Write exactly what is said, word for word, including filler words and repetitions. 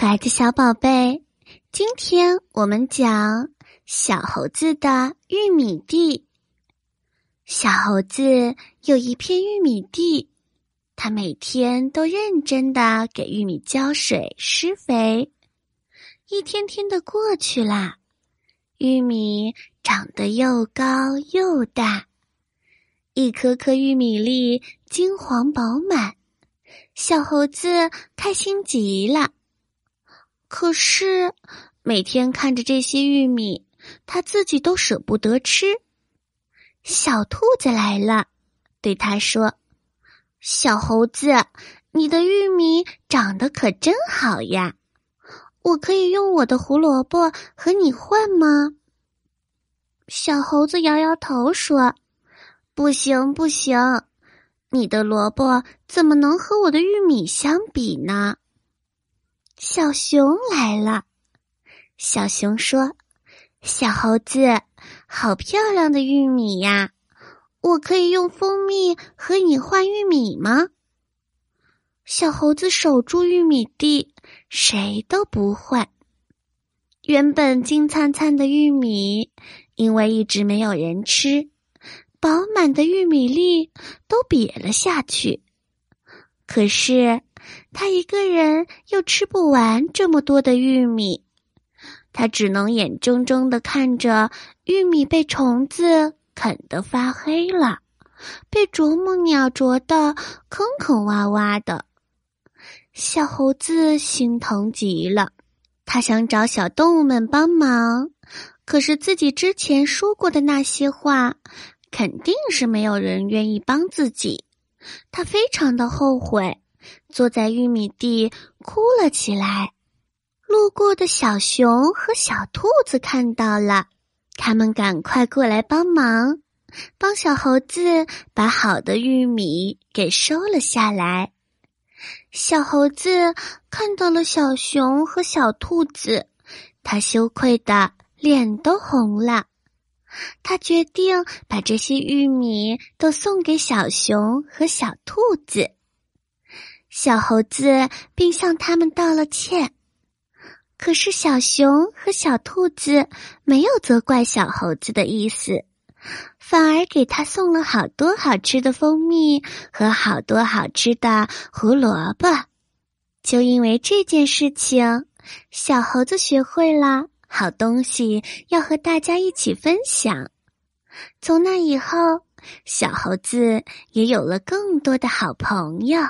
可爱的小宝贝，今天我们讲小猴子的玉米地。小猴子有一片玉米地，它每天都认真地给玉米浇水施肥。一天天的过去啦，玉米长得又高又大，一颗颗玉米粒金黄饱满，小猴子开心极了。可是每天看着这些玉米，他自己都舍不得吃。小兔子来了，对他说：“小猴子，你的玉米长得可真好呀，我可以用我的胡萝卜和你换吗？”小猴子摇摇头说：“不行不行，你的萝卜怎么能和我的玉米相比呢？”小熊来了，小熊说：“小猴子，好漂亮的玉米呀，我可以用蜂蜜和你换玉米吗？”小猴子守住玉米地，谁都不换。原本金灿灿的玉米，因为一直没有人吃，饱满的玉米粒都瘪了下去。可是他一个人又吃不完这么多的玉米，他只能眼睁睁地看着玉米被虫子啃得发黑了，被啄木鸟啄得坑坑洼洼的。小猴子心疼极了，他想找小动物们帮忙，可是自己之前说过的那些话，肯定是没有人愿意帮自己。他非常的后悔，坐在玉米地哭了起来。路过的小熊和小兔子看到了，他们赶快过来帮忙，帮小猴子把好的玉米给收了下来。小猴子看到了小熊和小兔子，他羞愧的脸都红了。他决定把这些玉米都送给小熊和小兔子。小猴子并向他们道了歉，可是小熊和小兔子没有责怪小猴子的意思，反而给他送了好多好吃的蜂蜜和好多好吃的胡萝卜。就因为这件事情，小猴子学会了好东西要和大家一起分享。从那以后，小猴子也有了更多的好朋友。